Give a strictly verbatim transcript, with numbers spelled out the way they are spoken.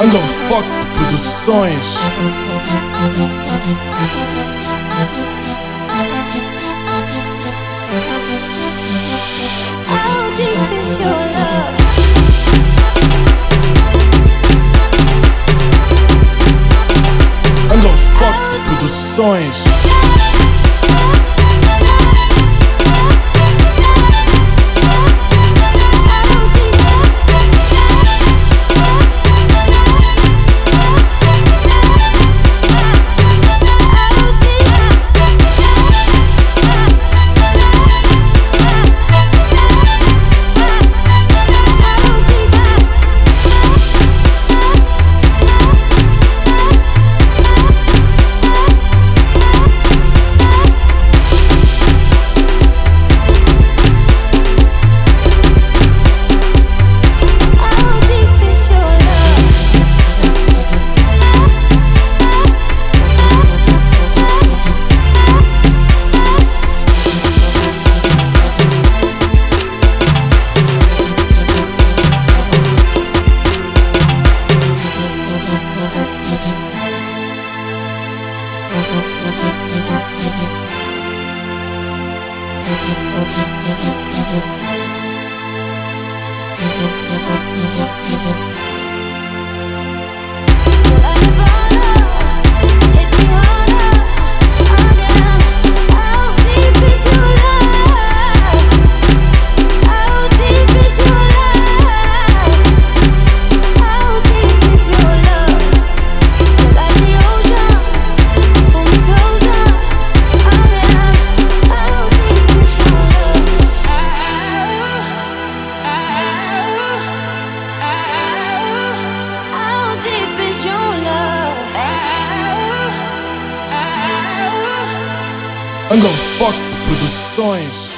Angofoox Produções. How deep is your love? Angofoox Produções. Angofoox Fox Produções.